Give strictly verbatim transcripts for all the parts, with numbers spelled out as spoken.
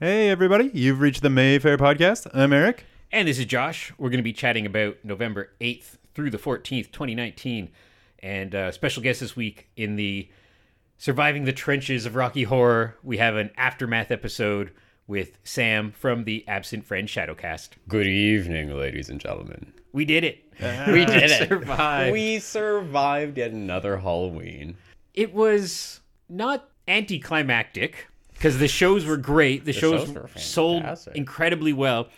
Hey, everybody. You've reached the Mayfair Podcast. I'm Eric. And this is Josh. We're going to be chatting about November eighth through the fourteenth, twenty nineteen. And uh, special guest this week in the Surviving the Trenches of Rocky Horror, we have an Aftermath episode with Sam from the Absent Friend Shadowcast. Good evening, ladies and gentlemen. We did it. Ah, we did it. Survived. We survived yet another Halloween. It was not anticlimactic, because the shows were great. The, the shows, shows were sold incredibly well.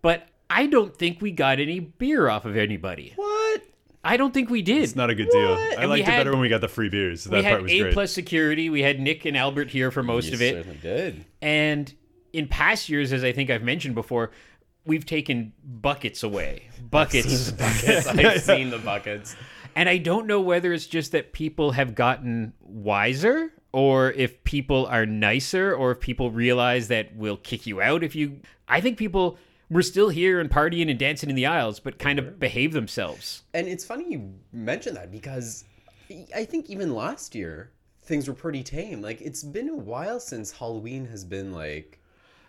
But I don't think we got any beer off of anybody. What? I don't think we did. It's not a good what? deal. I and liked had, it better when we got the free beers. So that part was great. We had A-plus security. We had Nick and Albert here for most you of it. Certainly did. And in past years, as I think I've mentioned before, we've taken buckets away. Buckets. I've seen the buckets. I've seen the buckets. And I don't know whether it's just that people have gotten wiser, or if people are nicer, or if people realize that we'll kick you out if you... I think people were still here and partying and dancing in the aisles, but kind of behave themselves. And it's funny you mention that, because I think even last year, things were pretty tame. Like, it's been a while since Halloween has been, like,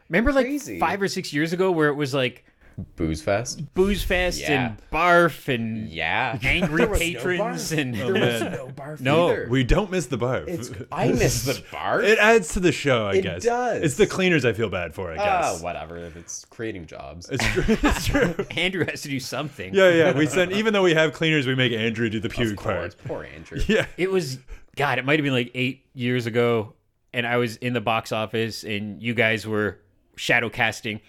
Remember, crazy. like, five or six years ago where it was, like... Booze Fest? Booze Fest yeah. and barf and yeah. angry patrons. No and There was no barf no, either. We don't miss the barf. It's, I miss the barf. It adds to the show, I it guess. It does. It's the cleaners I feel bad for, I guess. Oh, whatever. If it's creating jobs. It's true. It's true. Andrew has to do something. Yeah, yeah. We send, even though we have cleaners, we make Andrew do the puke part. Poor Andrew. Yeah. It was, God, it might have been like eight years ago, and I was in the box office, and you guys were shadow casting.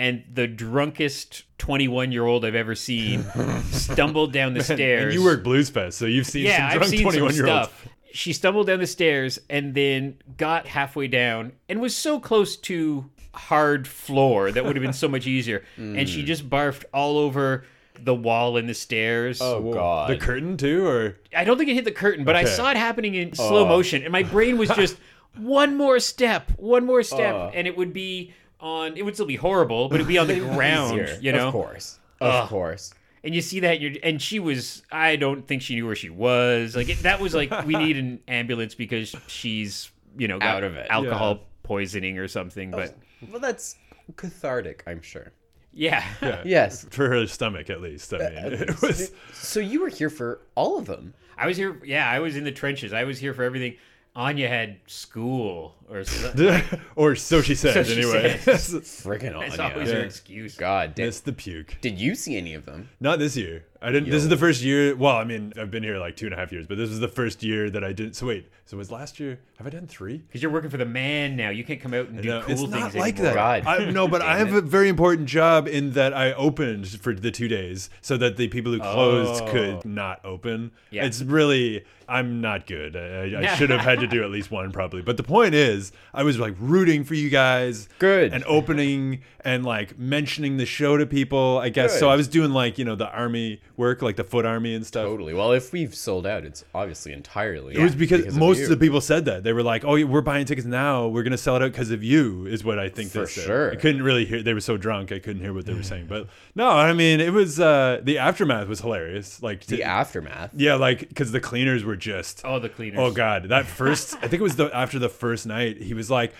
And the drunkest twenty-one-year-old I've ever seen stumbled down the Man, stairs. And you work Blues Fest, so you've seen yeah, some drunk twenty-one-year-olds. She stumbled down the stairs and then got halfway down and was so close to hard floor that would have been so much easier. mm. And she just barfed all over the wall and the stairs. Oh, Whoa. God. The curtain, too? Or I don't think it hit the curtain, but okay. I saw it happening in oh. slow motion. And my brain was just, one more step, one more step. Uh. And it would be... On it would still be horrible, but it'd be on the ground, easier. you know. Of course, of Ugh. course. And you see that you're, and she was. I don't think she knew where she was. Like it, that was like we need an ambulance because she's, you know, got out of it, alcohol yeah. poisoning or something. But oh, well, that's cathartic, I'm sure. Yeah. yeah. Yes. For her stomach, at least. I mean, uh, it was. So you were here for all of them. I was here. Yeah, I was in the trenches. I was here for everything. Anya had school, or so, or so she said. So she anyway, freaking Anya. That's always her yeah. excuse. God, did, missed the puke. Did you see any of them? Not this year. I didn't. Yo. This is the first year. Well, I mean, I've been here like two and a half years, but this was the first year that I didn't. So wait, so was last year? Have I done three? Because you're working for the man now. You can't come out and do no, cool it's things not like anymore. That. God. I, no, but I have it. a very important job in that I opened for the two days so that the people who closed oh. could not open. Yeah. It's really. I'm not good. I, I should have had to do at least one probably. But the point is, I was like rooting for you guys. Good. And opening and like mentioning the show to people, I guess. Good. So I was doing like, you know, the army work, like the foot army and stuff. Totally. Well, if we've sold out, it's obviously entirely. It yeah, was because, because most of, of the people said that. They were like, oh, we're buying tickets now. We're going to sell it out because of you is what I think for they said. Sure. I couldn't really hear. They were so drunk. I couldn't hear what they were saying. But no, I mean, it was uh, the aftermath was hilarious. Like to, The aftermath? Yeah, like because the cleaners were just oh the cleaners oh god that first I think it was the after the first night he was like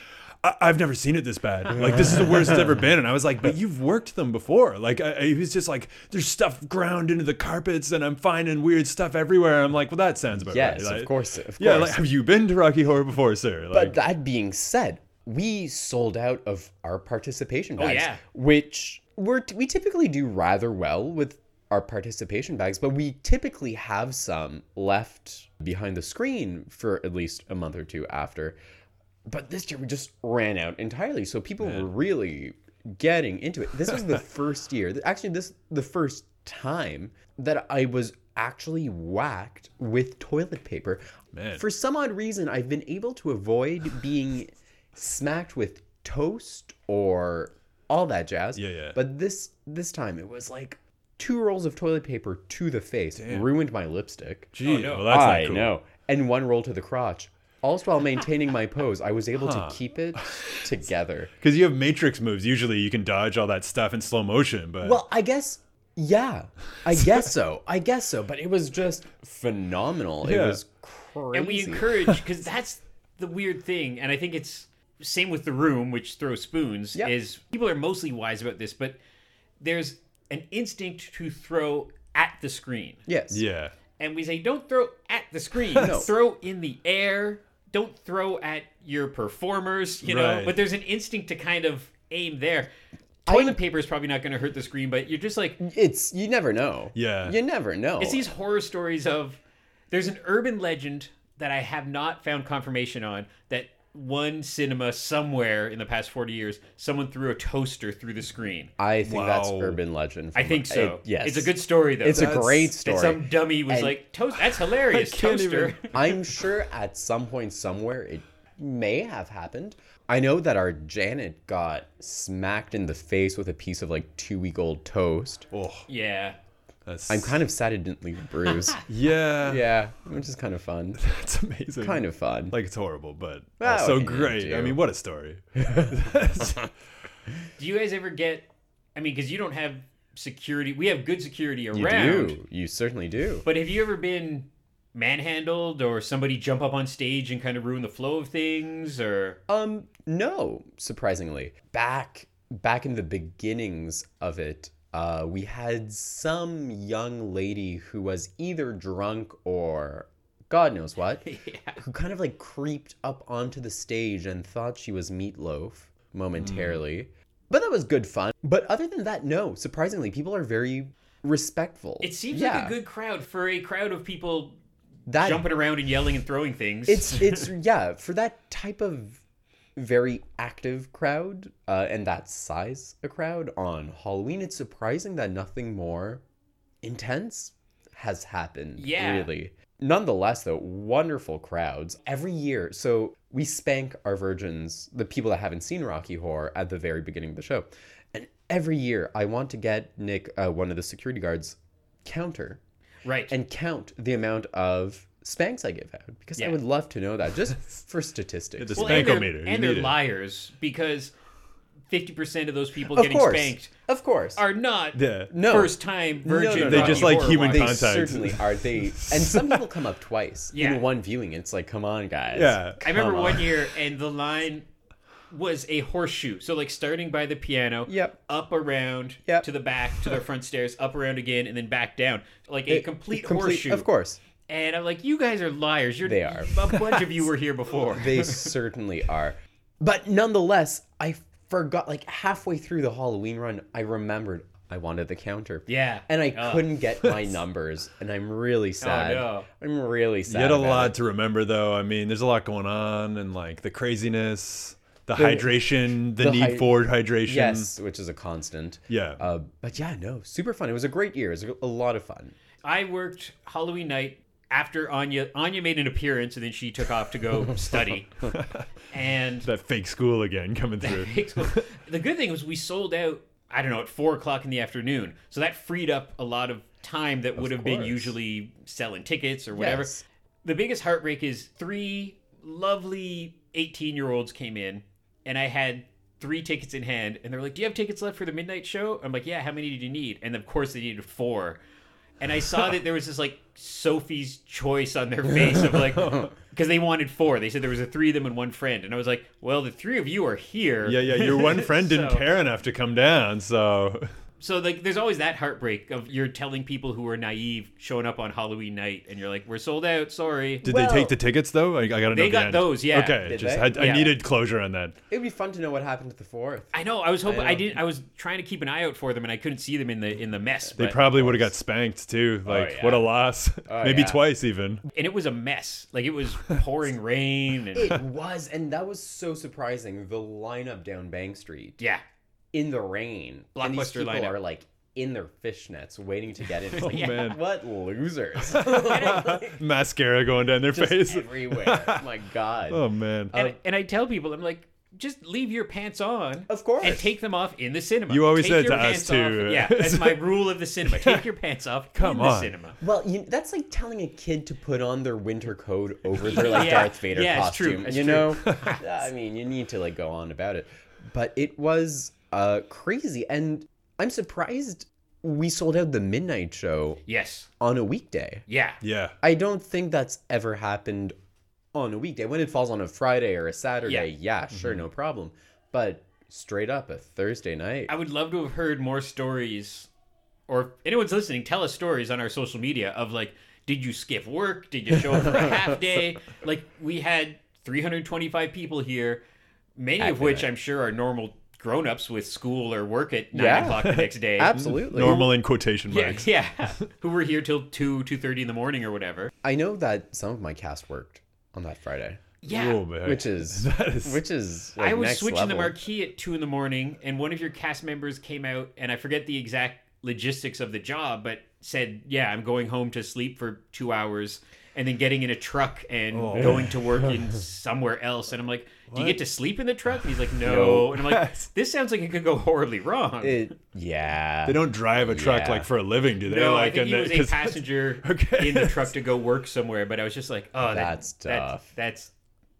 I- I've never seen it this bad, like this is the worst it's ever been, and I was like, but you've worked them before, like I, I, he was just like there's stuff ground into the carpets and I'm finding weird stuff everywhere. I'm like, well, that sounds about yes, right yes like, of course of course. yeah like have you been to Rocky Horror before, sir? Like, but that being said, we sold out of our participation bags, oh, yeah. which we're t- we typically do rather well with our participation bags, but we typically have some left behind the screen for at least a month or two after. But this year we just ran out entirely, so people Man. were really getting into it. This was the first year, actually this the first time that I was actually whacked with toilet paper. Man. For some odd reason, I've been able to avoid being smacked with toast or all that jazz. Yeah, yeah. But this this time it was like two rolls of toilet paper to the face. Damn. Ruined my lipstick. Gee, oh, no. well, that's I not cool. know. And one roll to the crotch. Also, while maintaining my pose, I was able huh. to keep it together. Because you have Matrix moves. Usually you can dodge all that stuff in slow motion. But Well, I guess, yeah. I guess so. I guess so. But it was just phenomenal. Yeah. It was crazy. And we encourage, because that's the weird thing. And I think it's same with The Room, which throws spoons, yep. is people are mostly wise about this, but there's an instinct to throw at the screen. Yes. Yeah. And we say, don't throw at the screen. No. Throw in the air. Don't throw at your performers, you know? Right. But there's an instinct to kind of aim there. Toilet I, paper is probably not going to hurt the screen, but you're just like... It's... You never know. Yeah. You never know. It's these horror stories of... There's an urban legend that I have not found confirmation on that one cinema somewhere in the past forty years, someone threw a toaster through the screen. I think wow. that's urban legend. I think so. It, yes. It's a good story, though. It's that's, a great story. And some dummy was and like, Toast, that's hilarious, toaster. Even... I'm sure at some point somewhere it may have happened. I know that our Janet got smacked in the face with a piece of like two-week-old toast. Oh. Yeah. That's... I'm kind of sad it didn't leave a bruise. yeah. Yeah. Which is kind of fun. That's amazing. Kind of fun. Like, it's horrible, but well, so great. Do. I mean, what a story. Do you guys ever get, I mean, because you don't have security. We have good security around. You do. You certainly do. But have you ever been manhandled or somebody jump up on stage and kind of ruin the flow of things? Or um, no, surprisingly. Back, back in the beginnings of it, Uh, we had some young lady who was either drunk or God knows what, yeah. who kind of like creeped up onto the stage and thought she was Meatloaf momentarily. Mm. But that was good fun. But other than that, no, surprisingly, people are very respectful. It seems yeah. like a good crowd for a crowd of people that, jumping around and yelling and throwing things. It's, it's yeah, for that type of... very active crowd uh, and that size a crowd on Halloween, it's surprising that nothing more intense has happened. Yeah. Really. Nonetheless, though, wonderful crowds. Every year, so we spank our virgins, the people that haven't seen Rocky Horror, at the very beginning of the show. And every year, I want to get Nick, uh, one of the security guards, counter. Right. And count the amount of... spanks I give out, because yeah. I would love to know that, just for statistics. The well, spankometer. And they're, and they're liars, because fifty percent of those people of getting course. spanked of course are not yeah. no. first time virgin. No, no, no, they just like human watch. contact. They certainly are. They and some people come up twice yeah. in one viewing, and it's like, come on, guys. Yeah. Come I remember on. one year, and the line was a horseshoe. So like starting by the piano, yep. up around yep. to the back, to the front stairs, up around again, and then back down. Like a, a complete, complete horseshoe. Of course. And I'm like, you guys are liars. You're, they are. A bunch of you were here before. They certainly are. But nonetheless, I forgot, like halfway through the Halloween run, I remembered I wanted the counter. Yeah. And I uh. couldn't get my numbers. And I'm really sad. Oh, no. I'm really sad. You had a lot it. to remember, though. I mean, there's a lot going on and like the craziness, the, the hydration, the, the need hi- for hydration. Yes, which is a constant. Yeah. Uh, but yeah, no, super fun. It was a great year. It was a lot of fun. I worked Halloween night. After Anya, Anya made an appearance, and then she took off to go study. And that fake school again coming through. Fake school. The good thing was we sold out, I don't know, at four o'clock in the afternoon. So that freed up a lot of time that would of have course. been usually selling tickets or whatever. Yes. The biggest heartbreak is three lovely eighteen-year-olds came in, and I had three tickets in hand. And they were like, do you have tickets left for the midnight show? I'm like, yeah, how many did you need? And of course they needed four. And I saw that there was this, like, Sophie's choice on their face of, like, because they wanted four. They said there was a three of them and one friend. And I was like, well, the three of you are here. Yeah, yeah, your one friend didn't so, care enough to come down, so. So, like, there's always that heartbreak of you're telling people who are naive showing up on Halloween night, and you're like, we're sold out, sorry. Did well, they take the tickets, though? I, I got to know They got the those, yeah. Okay, just, I, yeah. I needed closure on that. It would be fun to know what happened to the fourth. I know, I was hoping, I, I didn't, I was trying to keep an eye out for them, and I couldn't see them in the in the mess. They but, probably would have got spanked, too. Like, oh, yeah. what a loss. Oh, Maybe yeah. twice, even. And it was a mess. Like, it was pouring rain. And... It was, and that was so surprising, the lineup down Bank Street. Yeah. In the rain, Blockbuster and these people lineup. are like in their fishnets waiting to get in. It's like, oh, man. What losers! Like, mascara going down their just face everywhere. My God. Oh man. And, uh, and I tell people, I'm like, just leave your pants on, of course, and take them off in the cinema. You always take said to us too. Yeah, that's my rule of the cinema. Take your pants off Come in on. the cinema. Well, you, that's like telling a kid to put on their winter coat over their like yeah. Darth Vader yeah, costume. It's true. It's you true. know, I mean, you need to like go on about it, but it was. Uh, crazy, and I'm surprised we sold out the midnight show. Yes, on a weekday. Yeah, yeah. I don't think that's ever happened on a weekday. When it falls on a Friday or a Saturday, yeah, yeah sure, mm-hmm. no problem. But straight up a Thursday night. I would love to have heard more stories, or if anyone's listening, tell us stories on our social media of like, did you skip work? Did you show up for a half day? Like, we had three hundred twenty-five people here, many Accurate. of which I'm sure are normal grown-ups with school or work at nine yeah. o'clock the next day. Absolutely. Normal in quotation marks. Yeah. yeah. Who were here till two, two thirty in the morning or whatever. I know that some of my cast worked on that Friday. Yeah. Whoa, which is, is which is like, I was next switching level. The marquee at two in the morning, and one of your cast members came out, and I forget the exact logistics of the job, but said, yeah, I'm going home to sleep for two hours and then getting in a truck and oh. going to work in somewhere else. And I'm like, what? Do you get to sleep in the truck? And he's like, no. no. And I'm like, this sounds like it could go horribly wrong. It, yeah. They don't drive a truck yeah. like for a living, do they? No, like, I think he was a passenger okay. in the truck to go work somewhere. But I was just like, oh, that, that's tough. That, that's,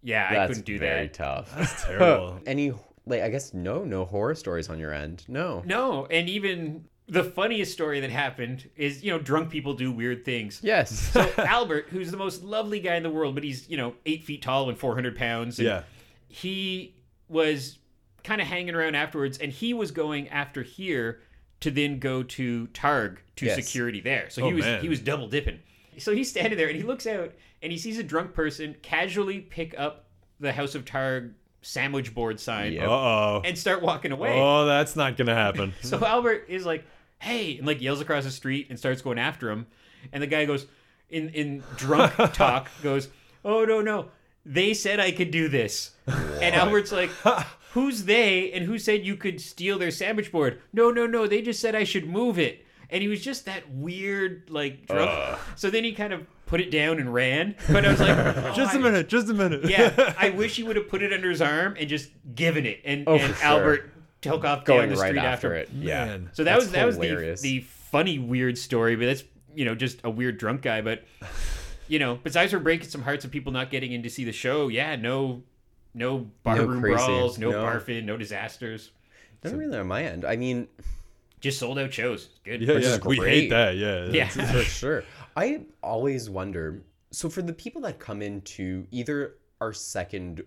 yeah, that's I couldn't do that. That's very tough. That's terrible. Any, like, I guess, no, no horror stories on your end. No. No. And even... the funniest story that happened is, you know, drunk people do weird things. Yes. So Albert, who's the most lovely guy in the world, but he's, you know, eight feet tall and four hundred pounds. And yeah. he was kind of hanging around afterwards, and he was going after here to then go to Targ to yes. security there. So oh, he was man. he was double dipping. So he's standing there, and he looks out, and he sees a drunk person casually pick up the House of Targ sandwich board sign yep. Uh-oh. and start walking away. Oh, that's not going to happen. So Albert is like, hey, and like yells across the street and starts going after him. And the guy goes, in, in drunk talk, goes, oh, no, no, they said I could do this. What? And Albert's like, who's they and who said you could steal their sandwich board? No, no, no, they just said I should move it. And he was just that weird, like, drunk. Uh. So then he kind of put it down and ran. But I was like, oh, just a minute, just a minute. Yeah, I wish he would have put it under his arm and just given it. And, oh, and Albert... sure. took off going down the right street after, after it. Yeah. Man, so that was that hilarious. was the, the funny weird story, but that's, you know, just a weird drunk guy. But, you know, besides for breaking some hearts of people not getting in to see the show, yeah, no no barroom no brawls, no, no barfing, no disasters. Not so, really on my end. I mean, just sold out shows. Good. Yeah, yeah. We hate that. Yeah. Yeah. For sure. I always wonder, so for the people that come into either our second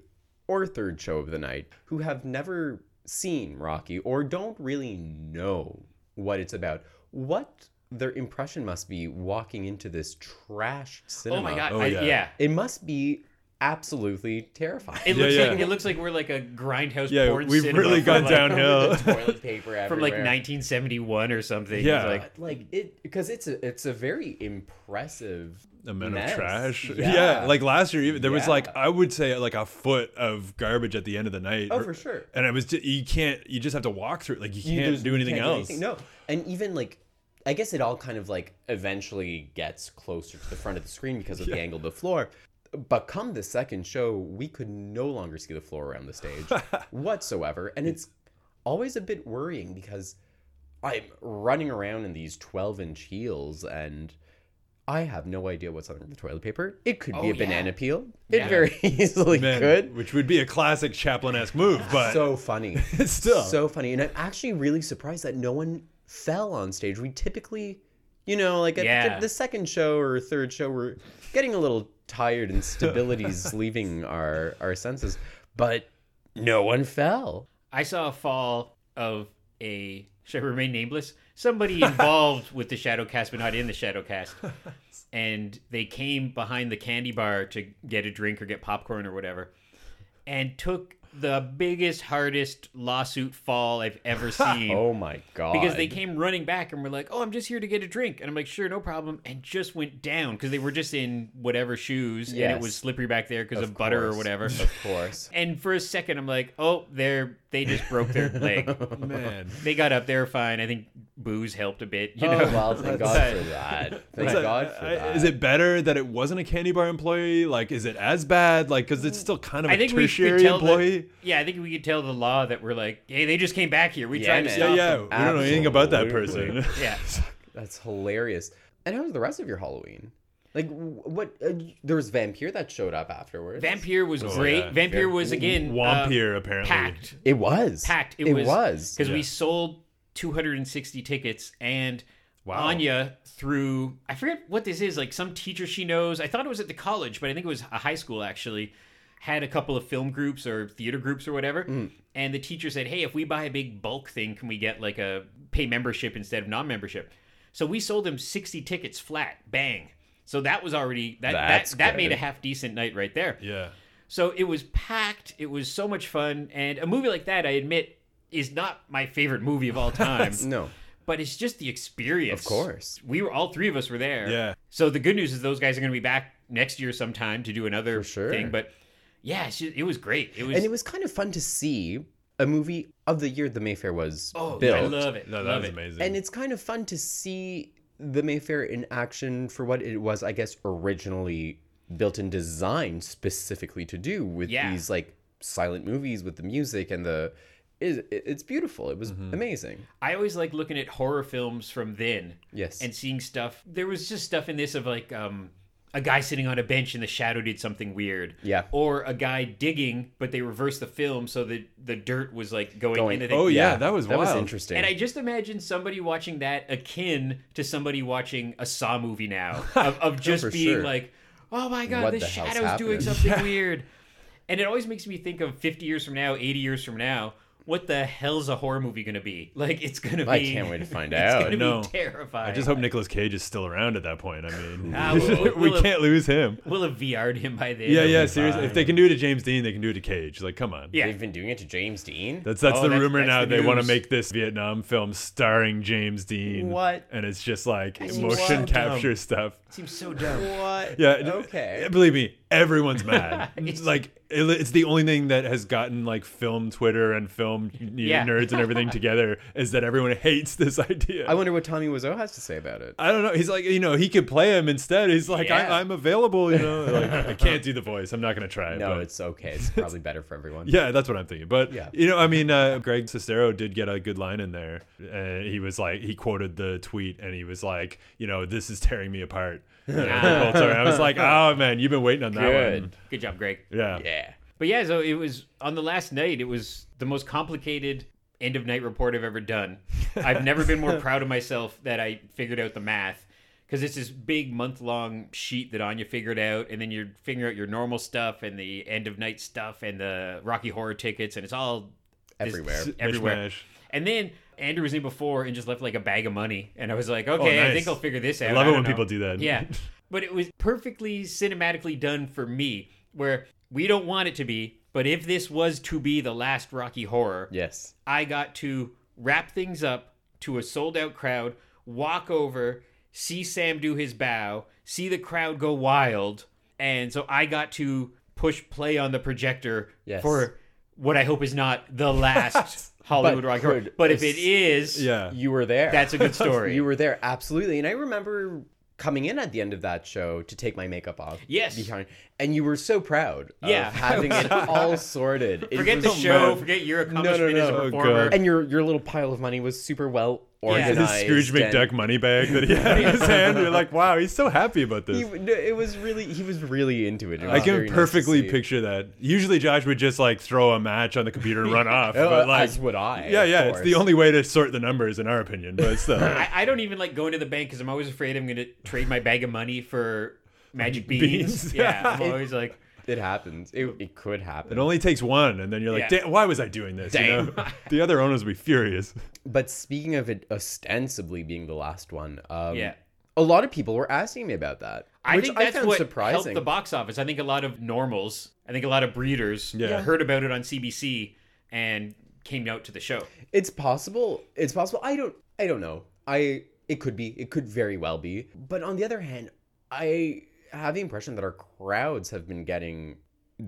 or third show of the night who have never seen Rocky or don't really know what it's about, what their impression must be walking into this trash cinema. Oh my god. Oh, I, yeah. yeah. It must be absolutely terrifying. It looks yeah, like yeah. it looks like we're like a grindhouse yeah, porn we've cinema. We've really gone like, downhill. Toilet paper everywhere. From like nineteen seventy-one or something. Yeah. It's like, like it because it's a it's a very impressive amount mess. Of trash. Yeah. yeah. Like last year, even there yeah. was like, I would say like a foot of garbage at the end of the night. Oh, for sure. And it was, just, you can't, you just have to walk through it. Like you can't you do anything can't else. Do anything. No. And even like, I guess it all kind of like eventually gets closer to the front of the screen because of yeah. the angle of the floor. But come the second show, we could no longer see the floor around the stage whatsoever. And it's always a bit worrying because I'm running around in these twelve inch heels and I have no idea what's under the toilet paper. It could oh, be a yeah. banana peel. It yeah. very easily Man, could. Which would be a classic Chaplin-esque move, but... so funny. It's still. So funny. And I'm actually really surprised that no one fell on stage. We typically, you know, like at yeah. the, the second show or third show, we're getting a little tired and stability's leaving our, our senses. But no one fell. I saw a fall of a... should I remain nameless? Somebody involved with the Shadowcast, but not in the Shadowcast. And they came behind the candy bar to get a drink or get popcorn or whatever, and took the biggest, hardest lawsuit fall I've ever seen. Oh, my God. Because they came running back and were like, oh, I'm just here to get a drink. And I'm like, sure, no problem. And just went down because they were just in whatever shoes. Yes. And it was slippery back there because of, of butter or whatever. Of course. And for a second, I'm like, oh, they're they just broke their leg. Man. They got up. They were fine. I think booze helped a bit. You oh, know? Well, thank God for that. Thank like, God for that. Is it better that it wasn't a candy bar employee? Like, is it as bad? Like, because it's still kind of I a tertiary employee. That, yeah, I think we could tell the law that we're like, hey, they just came back here. We yeah, tried to stop yeah, yeah. them. We don't know anything about that person. yeah. That's hilarious. And how was the rest of your Halloween? Like, what? Uh, there was Vampire that showed up afterwards. Vampire was oh, great. Yeah. Vampire yeah. was, again, Vampire, uh, apparently. packed. It was. Packed. It, it was. Because yeah. we sold two hundred sixty tickets, and Wow. Anya through, I forget what this is, like some teacher she knows. I thought it was at the college, but I think it was a high school actually. Had a couple of film groups or theater groups or whatever. Mm. And the teacher said, hey, if we buy a big bulk thing, can we get like a pay membership instead of non-membership? So we sold them sixty tickets flat. Bang. So that was already, that that, that made a half decent night right there. Yeah. So it was packed. It was so much fun. And a movie like that, I admit, is not my favorite movie of all time. No. But it's just the experience. Of course. We were, all three of us were there. Yeah. So the good news is those guys are going to be back next year sometime to do another sure. thing. But yeah, it was great. It was, and it was kind of fun to see a movie of the year the Mayfair was oh, built. Oh, I love it. No, that love was it. Amazing. And it's kind of fun to see the Mayfair in action for what it was, I guess, originally built and designed specifically to do with yeah. these like silent movies with the music and the... It's beautiful. It was mm-hmm. amazing. I always like looking at horror films from then. Yes. And seeing stuff. There was just stuff in this of like... um. a guy sitting on a bench and the shadow did something weird. Yeah. Or a guy digging, but they reversed the film so that the dirt was like going, going into the Oh yeah, yeah, that was that wild. That was interesting. And I just imagine somebody watching that akin to somebody watching a Saw movie now. Of, of just no, being sure. like, oh my God, what the, the shadow's doing something yeah. weird. And it always makes me think of fifty years from now, eighty years from now, what the hell's a horror movie going to be? Like, it's going to be... I can't wait to find it's out. It's going to be terrifying. I just hope Nicolas Cage is still around at that point. I mean, nah, we'll, we'll, we we'll can't have, lose him. We'll have V R'd him by then. Yeah, yeah, seriously. Fine. If they can do it to James Dean, they can do it to Cage. Like, come on. Yeah. They've been doing it to James Dean? That's that's oh, the that's, rumor that's now. The they news. want to make this Vietnam film starring James Dean. What? And it's just like that motion so capture dumb. stuff. It seems so dumb. What? Yeah. Okay. Believe me, everyone's mad. It's like... It's the only thing that has gotten like film Twitter and film yeah. nerds and everything together is that everyone hates this idea. I wonder what Tommy Wiseau has to say about it. I don't know. He's like, you know, he could play him instead. He's like, yeah. I, I'm available. You know, like I can't do the voice. I'm not gonna try. No, but. It's okay. It's probably better for everyone. Yeah, that's what I'm thinking. But yeah. you know, I mean, uh, Greg Sestero did get a good line in there. Uh, he was like, he quoted the tweet and he was like, you know, this is tearing me apart. Yeah. I was like, oh man, you've been waiting on that good. one. Good job, Greg. Yeah. Yeah. But yeah, so it was on the last night, it was the most complicated end of night report I've ever done. I've never been more proud of myself that I figured out the math. Because it's this big month long sheet that Anya figured out, and then you're figuring out your normal stuff and the end of night stuff and the Rocky Horror tickets, and it's all everywhere. This, everywhere. Mish-mash. And then Andrew was in before and just left like a bag of money. And I was like, okay, oh, nice. I think I'll figure this out. I love it I when know. people do that. Yeah. But it was perfectly cinematically done for me, where we don't want it to be, but if this was to be the last Rocky Horror, yes, I got to wrap things up to a sold out crowd, walk over, see Sam do his bow, see the crowd go wild. And so I got to push play on the projector yes. for what I hope is not the last Hollywood Rocky Horror. But if it is, yeah. you were there. That's a good story. You were there, absolutely. And I remember coming in at the end of that show to take my makeup off. Yes. Behind, and you were so proud yeah. of having it all sorted. Forget it the show. Mad. Forget your accomplishment no, no, no. as a performer. Oh, and your, your little pile of money was super well organized. Yeah. His Scrooge McDuck and... money bag that he had in his hand. You're like, wow, he's so happy about this. He, no, it was really, he was really into it. it I can perfectly nice picture that. Usually Josh would just like throw a match on the computer and run off. oh, but, like, as would I. Yeah, yeah. Course. It's the only way to sort the numbers in our opinion. But still. I, I don't even like going to the bank because I'm always afraid I'm going to trade my bag of money for magic beans. beans. Yeah, I'm always like... It happens. It, it could happen. It only takes one, and then you're like, yeah. why was I doing this? You know? The other owners would be furious. But speaking of it ostensibly being the last one, um, yeah. a lot of people were asking me about that, I which think that's I found what surprising. Helped the box office. I think a lot of normals, I think a lot of breeders yeah. Yeah. heard about it on C B C and came out to the show. It's possible. It's possible. I don't. I don't know. I. It could be. It could very well be. But on the other hand, I. I have the impression that our crowds have been getting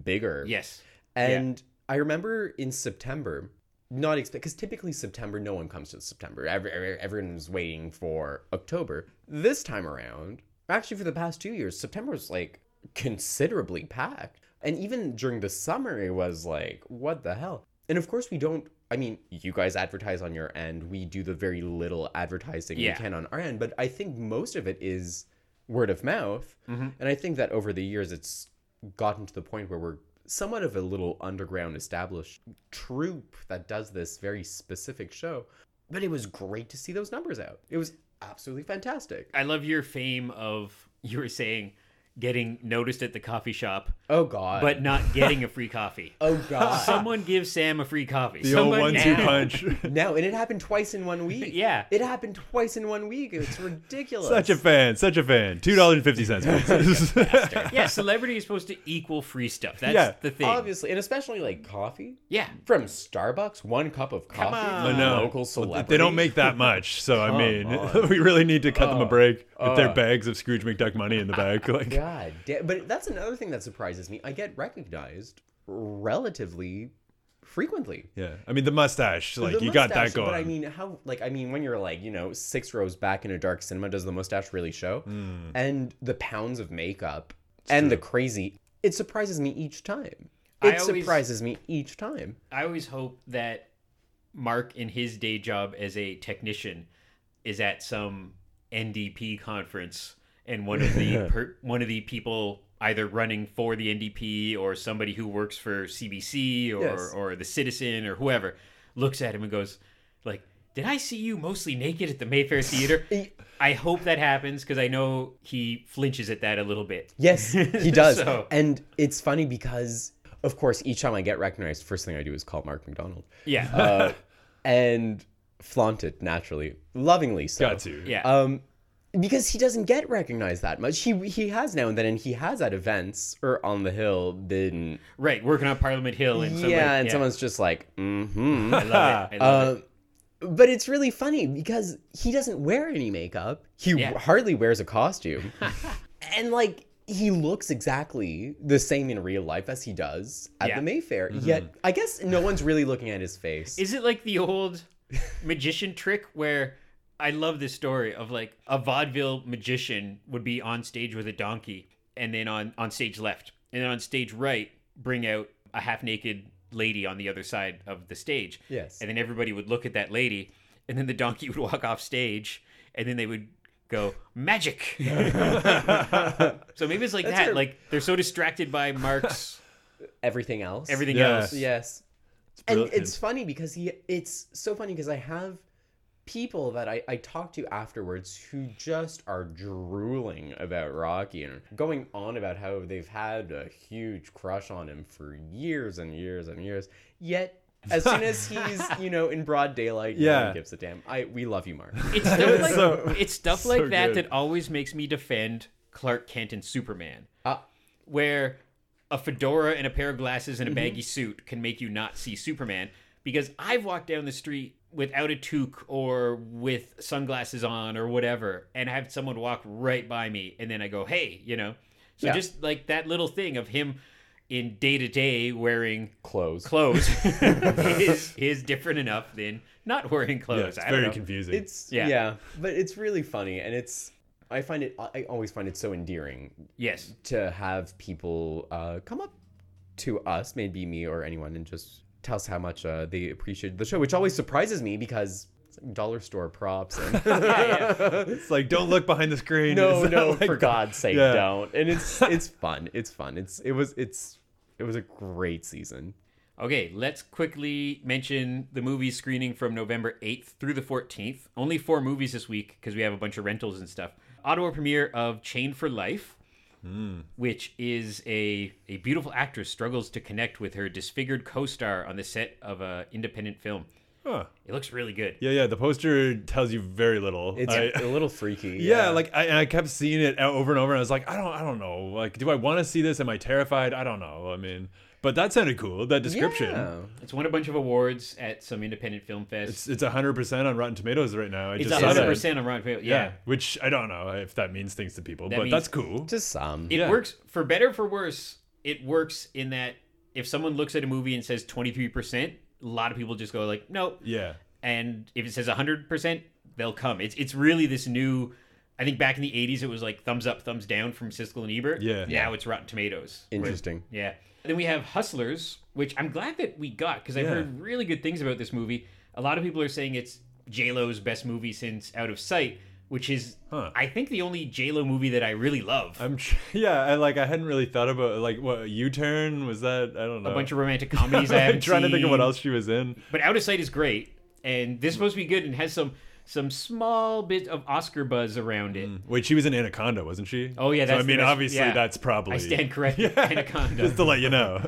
bigger. Yes. And yeah. I remember in September, not expect because typically September, no one comes to September. Every, every, everyone's waiting for October. This time around, actually for the past two years, September was like considerably packed. And even during the summer, it was like, what the hell? And of course we don't, I mean, you guys advertise on your end. We do the very little advertising yeah. we can on our end. But I think most of it is... word of mouth. Mm-hmm. And I think that over the years, it's gotten to the point where we're somewhat of a little underground established troupe that does this very specific show. But it was great to see those numbers out. It was absolutely fantastic. I love your fame of, you were saying, getting noticed at the coffee shop. Oh, God. But not getting a free coffee. Oh, God. Someone give Sam a free coffee. The Someone old one-two punch. No, and it happened twice in one week. Yeah. It happened twice in one week. It's ridiculous. Such a fan. Such a fan. two dollars and fifty cents. Yeah, celebrity is supposed to equal free stuff. That's yeah. the thing. Obviously. And especially, like, coffee. Yeah. From Starbucks, one cup of coffee. Come on. No. Local celebrity. Well, they don't make that much, so, I mean, we really need to cut uh, them a break with uh, their bags of Scrooge McDuck money in the bag. Like, yeah. God damn. But that's another thing that surprises me. I get recognized relatively frequently. Yeah. I mean, the mustache, like, the you mustache, got that going. But I mean, how, like, I mean, when you're like, you know, six rows back in a dark cinema, does the mustache really show? Mm. And the pounds of makeup it's and true. the crazy, it surprises me each time. It I always, surprises me each time. I always hope that Mark in his day job as a technician is at some N D P conference. And one of the per, one of the people either running for the N D P or somebody who works for C B C or, yes. or the Citizen or whoever looks at him and goes, like, did I see you mostly naked at the Mayfair Theater? I hope that happens because I know he flinches at that a little bit. Yes, he does. so. And it's funny because, of course, each time I get recognized, first thing I do is call Mark McDonald. Yeah. Uh, and flaunt it, naturally. Lovingly so. Got to. Yeah. Um, Because he doesn't get recognized that much. He he has now and then, and he has at events or on the Hill been... Right, working on Parliament Hill. And somebody, yeah, and yeah. someone's just like, mm-hmm. I love it. I love uh, it. But it's really funny because he doesn't wear any makeup. He yeah. hardly wears a costume. And, like, he looks exactly the same in real life as he does at yeah. the Mayfair. Mm-hmm. Yet, I guess no one's really looking at his face. Is it like the old magician trick where... I love this story of, like, a vaudeville magician would be on stage with a donkey and then on, on stage left. And then on stage right, bring out a half-naked lady on the other side of the stage. Yes. And then everybody would look at that lady, and then the donkey would walk off stage, and then they would go, magic! So maybe it's like That's that. Her... Like, they're so distracted by Mark's... Everything else? Everything yes. else. Yes. It's and it's funny because he... It's so funny because I have... people that I, I talk to afterwards who just are drooling about Rocky and going on about how they've had a huge crush on him for years and years and years. Yet, as soon as he's, you know, in broad daylight, yeah. no one gives a damn. I We love you, Mark. It's stuff like, so, it's stuff like so that good. that always makes me defend Clark Kent and Superman. Uh, where a fedora and a pair of glasses and a baggy mm-hmm. suit can make you not see Superman. Because I've walked down the street without a toque or with sunglasses on or whatever, and have someone walk right by me, and then I go, hey, you know? So yeah. just like that little thing of him in day-to-day wearing clothes clothes is, is different enough than not wearing clothes. Yeah, it's I don't very know. confusing. It's yeah. yeah, but it's really funny, and it's, I find it, I always find it so endearing. Yes. To have people uh, come up to us, maybe me or anyone, and just... tell us how much uh, they appreciate the show, which always surprises me because it's like dollar store props. And yeah, yeah. It's like, don't look behind the screen. No, no, like, for God's sake, yeah. don't. And it's it's fun. It's fun. It's it was it's it was a great season. Okay, let's quickly mention the movie screening from November eighth through the fourteenth. Only four movies this week because we have a bunch of rentals and stuff. Ottawa premiere of Chained for Life. Mm. Which is a, a beautiful actress struggles to connect with her disfigured co-star on the set of an independent film. Huh. It looks really good. Yeah, yeah. The poster tells you very little. It's I, a little freaky. Yeah, yeah like I, and I kept seeing it over and over, and I was like, I don't, I don't know. Like, do I want to see this? Am I terrified? I don't know. I mean, but that sounded cool. That description. Yeah. It's won a bunch of awards at some independent film fest. It's it's a hundred percent on Rotten Tomatoes right now. I it's a hundred percent on Rotten Tomatoes. Yeah. yeah, which I don't know if that means things to people, that but that's cool. To some, it yeah. works for better or for worse. It works in that if someone looks at a movie and says twenty three percent. A lot of people just go like, nope. Yeah. And if it says one hundred percent, they'll come. It's it's really this new, I think back in the eighties, it was like thumbs up, thumbs down from Siskel and Ebert. Yeah. Now yeah. it's Rotten Tomatoes. Interesting. Right? Yeah. And then we have Hustlers, which I'm glad that we got because I've yeah. heard really good things about this movie. A lot of people are saying it's J-Lo's best movie since Out of Sight, which is, huh. I think, the only J-Lo movie that I really love. I'm tr- yeah, I, like, I hadn't really thought about, like, what, U-Turn? Was that, I don't know. A bunch of romantic comedies I haven't I'm trying seen. to think of what else she was in. But Out of Sight is great, and this is supposed to be good and has some some small bit of Oscar buzz around it. Mm. Wait, she was in Anaconda, wasn't she? Oh, yeah. That's so, I mean, best, obviously, yeah. that's probably... I stand corrected. Yeah. Anaconda. Just to let you know.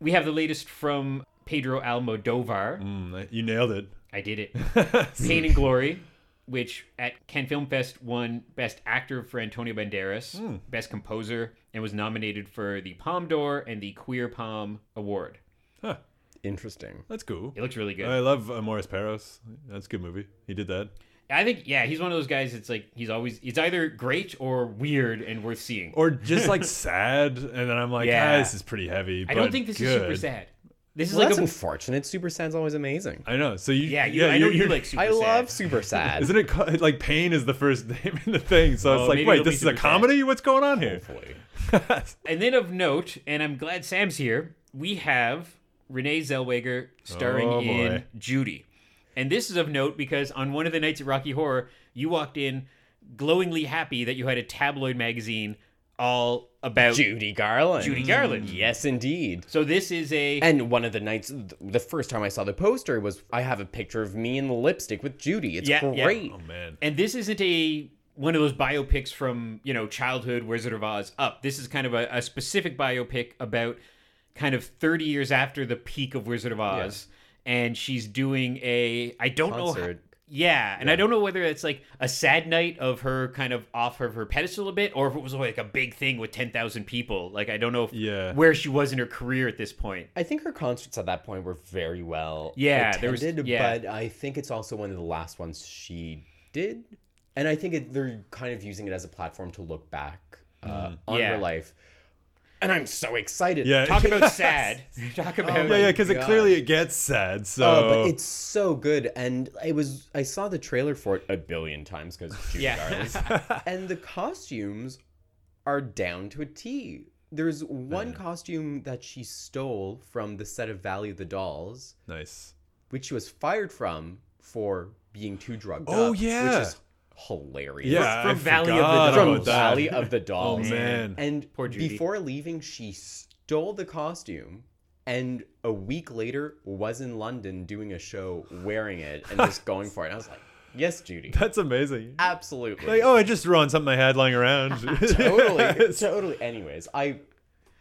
We have the latest from Pedro Almodovar. Mm, you nailed it. I did it. Pain and Glory, which at Cannes Film Fest won Best Actor for Antonio Banderas, mm. Best Composer, and was nominated for the Palme d'Or and the Queer Palm Award. Huh. Interesting. That's cool. It looks really good. I love Amores Perros. That's a good movie. He did that. I think, yeah, he's one of those guys that's like, he's always, it's either great or weird and worth seeing. Or just like sad, and then I'm like, yeah, ah, this is pretty heavy, but I don't think this good. is super sad. This is well, like that's a... unfortunate. Super Sad's always amazing. I know. So you, yeah, you, yeah I know you like Super I Sad. I love Super Sad. Isn't it like Pain is the first name in the thing? So oh, it's like, wait, this is a comedy? Sad. What's going on here? Hopefully. And then of note, and I'm glad Sam's here, we have Renee Zellweger starring oh, in Judy. And this is of note because on one of the nights at Rocky Horror, you walked in glowingly happy that you had a tabloid magazine all about Judy Garland. Judy Garland. Mm. Yes, indeed. So this is a... And one of the nights, the first time I saw the poster was, I have a picture of me in lipstick with Judy. It's yeah, great. Yeah. Oh, man. And this isn't a one of those biopics from, you know, childhood Wizard of Oz up. This is kind of a, a specific biopic about kind of thirty years after the peak of Wizard of Oz. Yeah. And she's doing a... I don't Concert. know... How, Yeah, and yeah. I don't know whether it's like a sad night of her kind of off of her pedestal a bit, or if it was like a big thing with ten thousand people. Like, I don't know if, yeah. where she was in her career at this point. I think her concerts at that point were very well yeah, attended, there was, yeah. but I think it's also one of the last ones she did. And I think it, they're kind of using it as a platform to look back uh, mm. on yeah. her life. And I'm so excited. Yeah. Talk about sad. Talk about oh, yeah, yeah, because it clearly it gets sad. So, oh, but it's so good, and it was. I saw the trailer for it a billion times because Judy Garland, and the costumes are down to a T. There's one mm. costume that she stole from the set of Valley of the Dolls. Nice. Which she was fired from for being too drugged oh, up. Oh yeah. Which is hilarious. Yeah, from I Valley of the Dolls. From Valley of the Dolls. Oh man. And poor Judy. Before leaving, she stole the costume and a week later was in London doing a show wearing it and just going for it. And I was like, yes, Judy. That's amazing. Absolutely. Like, oh, I just threw on something I had lying around. Totally. Totally. Anyways, I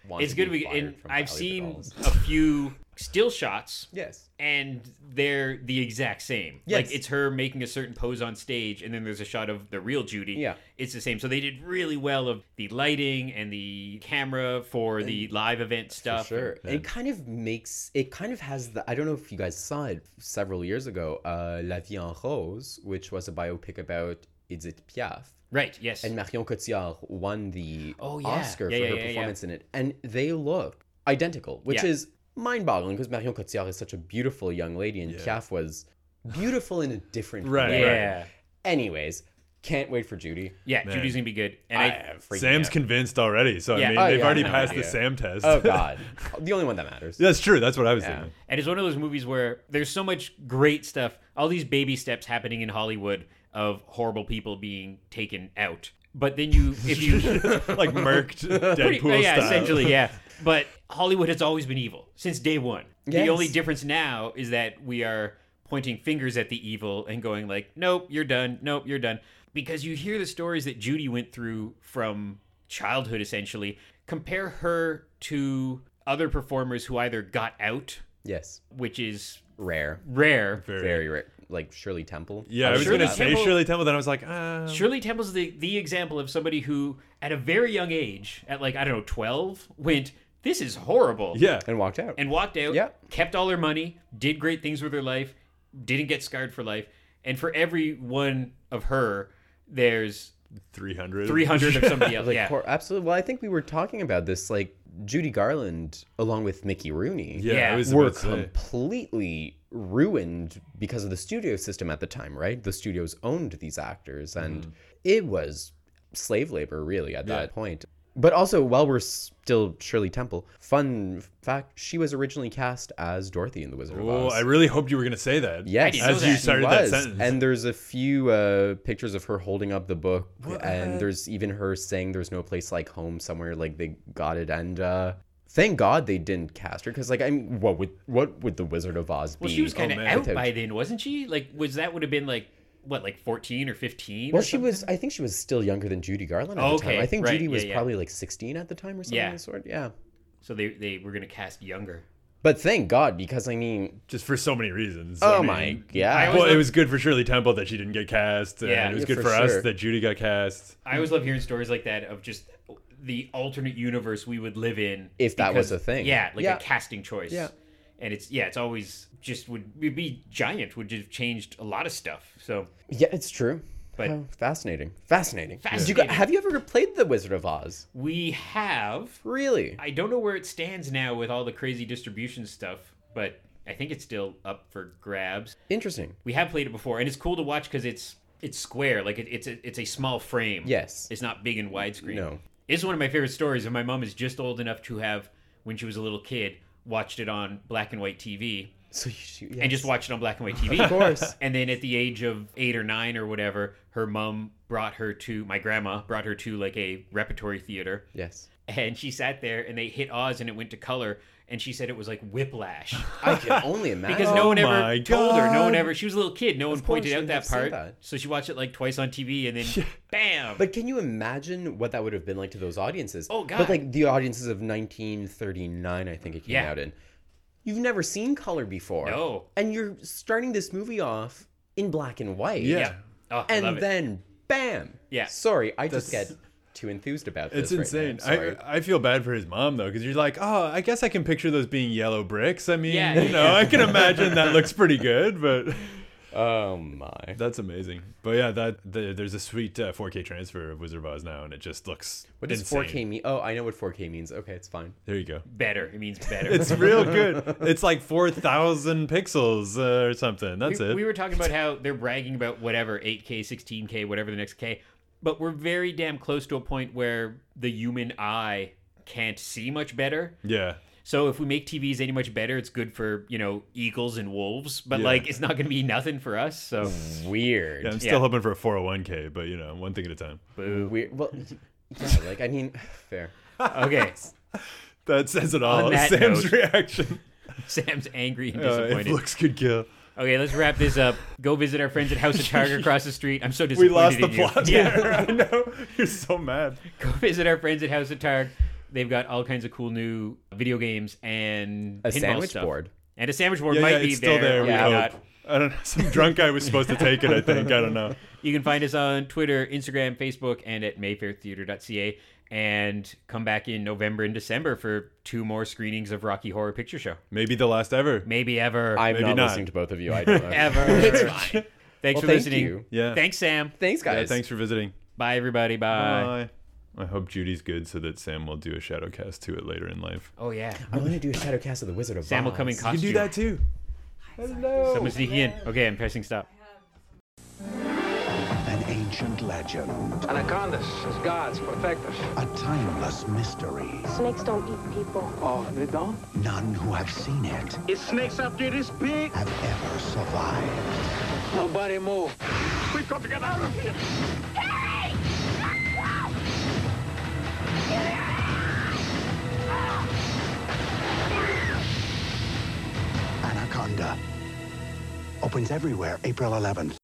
want it's to good be fired and from I've Valley seen a few still shots. Yes. And they're the exact same. Yes. Like, it's her making a certain pose on stage, and then there's a shot of the real Judy. Yeah. It's the same. So they did really well of the lighting and the camera for the and, live event stuff. For sure. Yeah. It kind of makes, it kind of has the, I don't know if you guys saw it several years ago, uh, La Vie en Rose, which was a biopic about Edith Piaf. Right, yes. And Marion Cotillard won the oh, yeah. Oscar yeah, for yeah, her yeah, performance yeah. in it. And they look identical, which yeah. is... mind-boggling because Marion Cotillard is such a beautiful young lady and yeah. Piaf was beautiful in a different right, way. Yeah. Anyways, can't wait for Judy. Yeah, man. Judy's gonna be good. And I, I Sam's out. convinced already, so yeah. I mean, oh, they've yeah, already no passed idea. the Sam test. Oh god, the only one that matters. That's true. That's what I was yeah. thinking. And it's one of those movies where there's so much great stuff, all these baby steps happening in Hollywood of horrible people being taken out, but then you, if you like murked Deadpool Pretty, yeah, style. essentially, yeah. But Hollywood has always been evil since day one. Yes. The only difference now is that we are pointing fingers at the evil and going like, nope, you're done. Nope, you're done. Because you hear the stories that Judy went through from childhood, essentially. Compare her to other performers who either got out. Yes. Which is... Rare. Rare. Very, very rare. Like Shirley Temple. Yeah, I was going to say Shirley Temple, then I was like, ah. Uh... Shirley Temple's the, the example of somebody who, at a very young age, at like, I don't know, twelve, went... This is horrible. Yeah. And walked out. And walked out. Yeah. Kept all her money. Did great things with her life. Didn't get scarred for life. And for every one of her, there's... three hundred. three hundred of somebody else. Like, yeah. Absolutely. Well, I think we were talking about this, like, Judy Garland, along with Mickey Rooney, yeah, yeah. were completely ruined because of the studio system at the time, right? The studios owned these actors. And mm. it was slave labor, really, at that yeah. point. But also, while we're still Shirley Temple, fun fact, she was originally cast as Dorothy in The Wizard of Oz. Oh, I really hoped you were going to say that. Yes. As you started that sentence. And there's a few uh, pictures of her holding up the book. What? And there's even her saying there's no place like home somewhere, like they got it. And uh, thank God they didn't cast her, because, like, I mean, what would, what would The Wizard of Oz be? Well, she was kind of oh, out by then, wasn't she? Like, was that would have been, like... what, like fourteen or fifteen? Well, or she was, I think she was still younger than Judy Garland at oh, the time. Okay. I think right. Judy was yeah, yeah. probably like sixteen at the time or something yeah. of the sort. Yeah. So they, they were going to cast younger. But thank God, because I mean, just for so many reasons. Oh I mean, my yeah. Well, it was good for Shirley Temple that she didn't get cast, and yeah, it was good for, for us sure. that Judy got cast. I always love hearing stories like that of just the alternate universe we would live in if because, that was a thing. Yeah, like yeah. a casting choice. Yeah. And it's yeah, it's always just would it'd be giant, would have changed a lot of stuff. So yeah, it's true. But oh, fascinating, fascinating. fascinating. You got, have you ever played The Wizard of Oz? We have. Really? I don't know where it stands now with all the crazy distribution stuff, but I think it's still up for grabs. Interesting. We have played it before, and it's cool to watch because it's it's square, like it, it's a, it's a small frame. Yes. It's not big and widescreen. No. It's one of my favorite stories, and my mom is just old enough to have, when she was a little kid, watched it on black and white T V. So you, yes. And just watched it on black and white T V. Of course. And then at the age of eight or nine or whatever, her mom brought her to, my grandma brought her to like a repertory theater. Yes. And she sat there and they hit Oz and it went to color. And she said it was like whiplash. I can only imagine. Because no one oh ever told her. No one ever. She was a little kid. No one pointed out that part. That. So she watched it like twice on T V and then yeah. bam. But can you imagine what that would have been like to those audiences? Oh, God. But like the audiences of nineteen thirty-nine, I think it came yeah. out in. You've never seen color before. No. And you're starting this movie off in black and white. Yeah. yeah. Oh, I and love it. Then, bam. Yeah. Sorry, I That's... just get too enthused about this. It's right insane. Now. I, I feel bad for his mom, though, because you're like, oh, I guess I can picture those being yellow bricks. I mean, yeah, you know, yeah. I can imagine that looks pretty good, but... Oh my! That's amazing. But yeah, that the, there's a sweet uh, four K transfer of Wizard of Oz now, and it just looks. What does insane. four K mean? Oh, I know what four K means. Okay, it's fine. There you go. Better. It means better. It's real good. It's like four thousand pixels uh, or something. That's we, it. We were talking about how they're bragging about whatever eight K, sixteen K, whatever the next K, but we're very damn close to a point where the human eye can't see much better. Yeah. So if we make T Vs any much better, it's good for, you know, eagles and wolves. But, yeah. like, it's not going to be nothing for us. So weird. Yeah, I'm still yeah. hoping for a four oh one K, but, you know, one thing at a time. Boo. Weird. Well, yeah, like, I mean, fair. Okay. That says it all. Sam's note, reaction. Sam's angry and disappointed. Uh, it looks good kill. Okay, let's wrap this up. Go visit our friends at House of Targ across the street. I'm so disappointed. We lost the plot you. there. Yeah. I know. You're so mad. Go visit our friends at House of Targ. They've got all kinds of cool new video games and a sandwich stuff. board. And a sandwich board yeah, might yeah, be it's there. Still there we yeah, hope. I don't know. Some drunk guy was supposed to take it, I think. I don't know. You can find us on Twitter, Instagram, Facebook, and at Mayfair Theatre dot C A. And come back in November and December for two more screenings of Rocky Horror Picture Show. Maybe the last ever. Maybe ever. I'm Maybe not, not listening to both of you. I don't know. Ever. It's fine. Thanks well, for thank listening. You. Yeah. Thanks, Sam. Thanks, guys. Yeah, thanks for visiting. Bye, everybody. Bye. Bye. I hope Judy's good so that Sam will do a shadowcast to it later in life. Oh, yeah. I want to do a shadowcast of The Wizard of Oz. Sam will come in costume. You can do that, too. Hello. Someone sneaking in. Okay, I'm pressing stop. An ancient legend. Anacondas as gods protect us. A timeless mystery. Snakes don't eat people. Oh, they don't? None who have seen it. Is snakes up to this big? Have ever survived. Nobody move. We've got to get out of here. Harry! Anaconda opens everywhere April eleventh.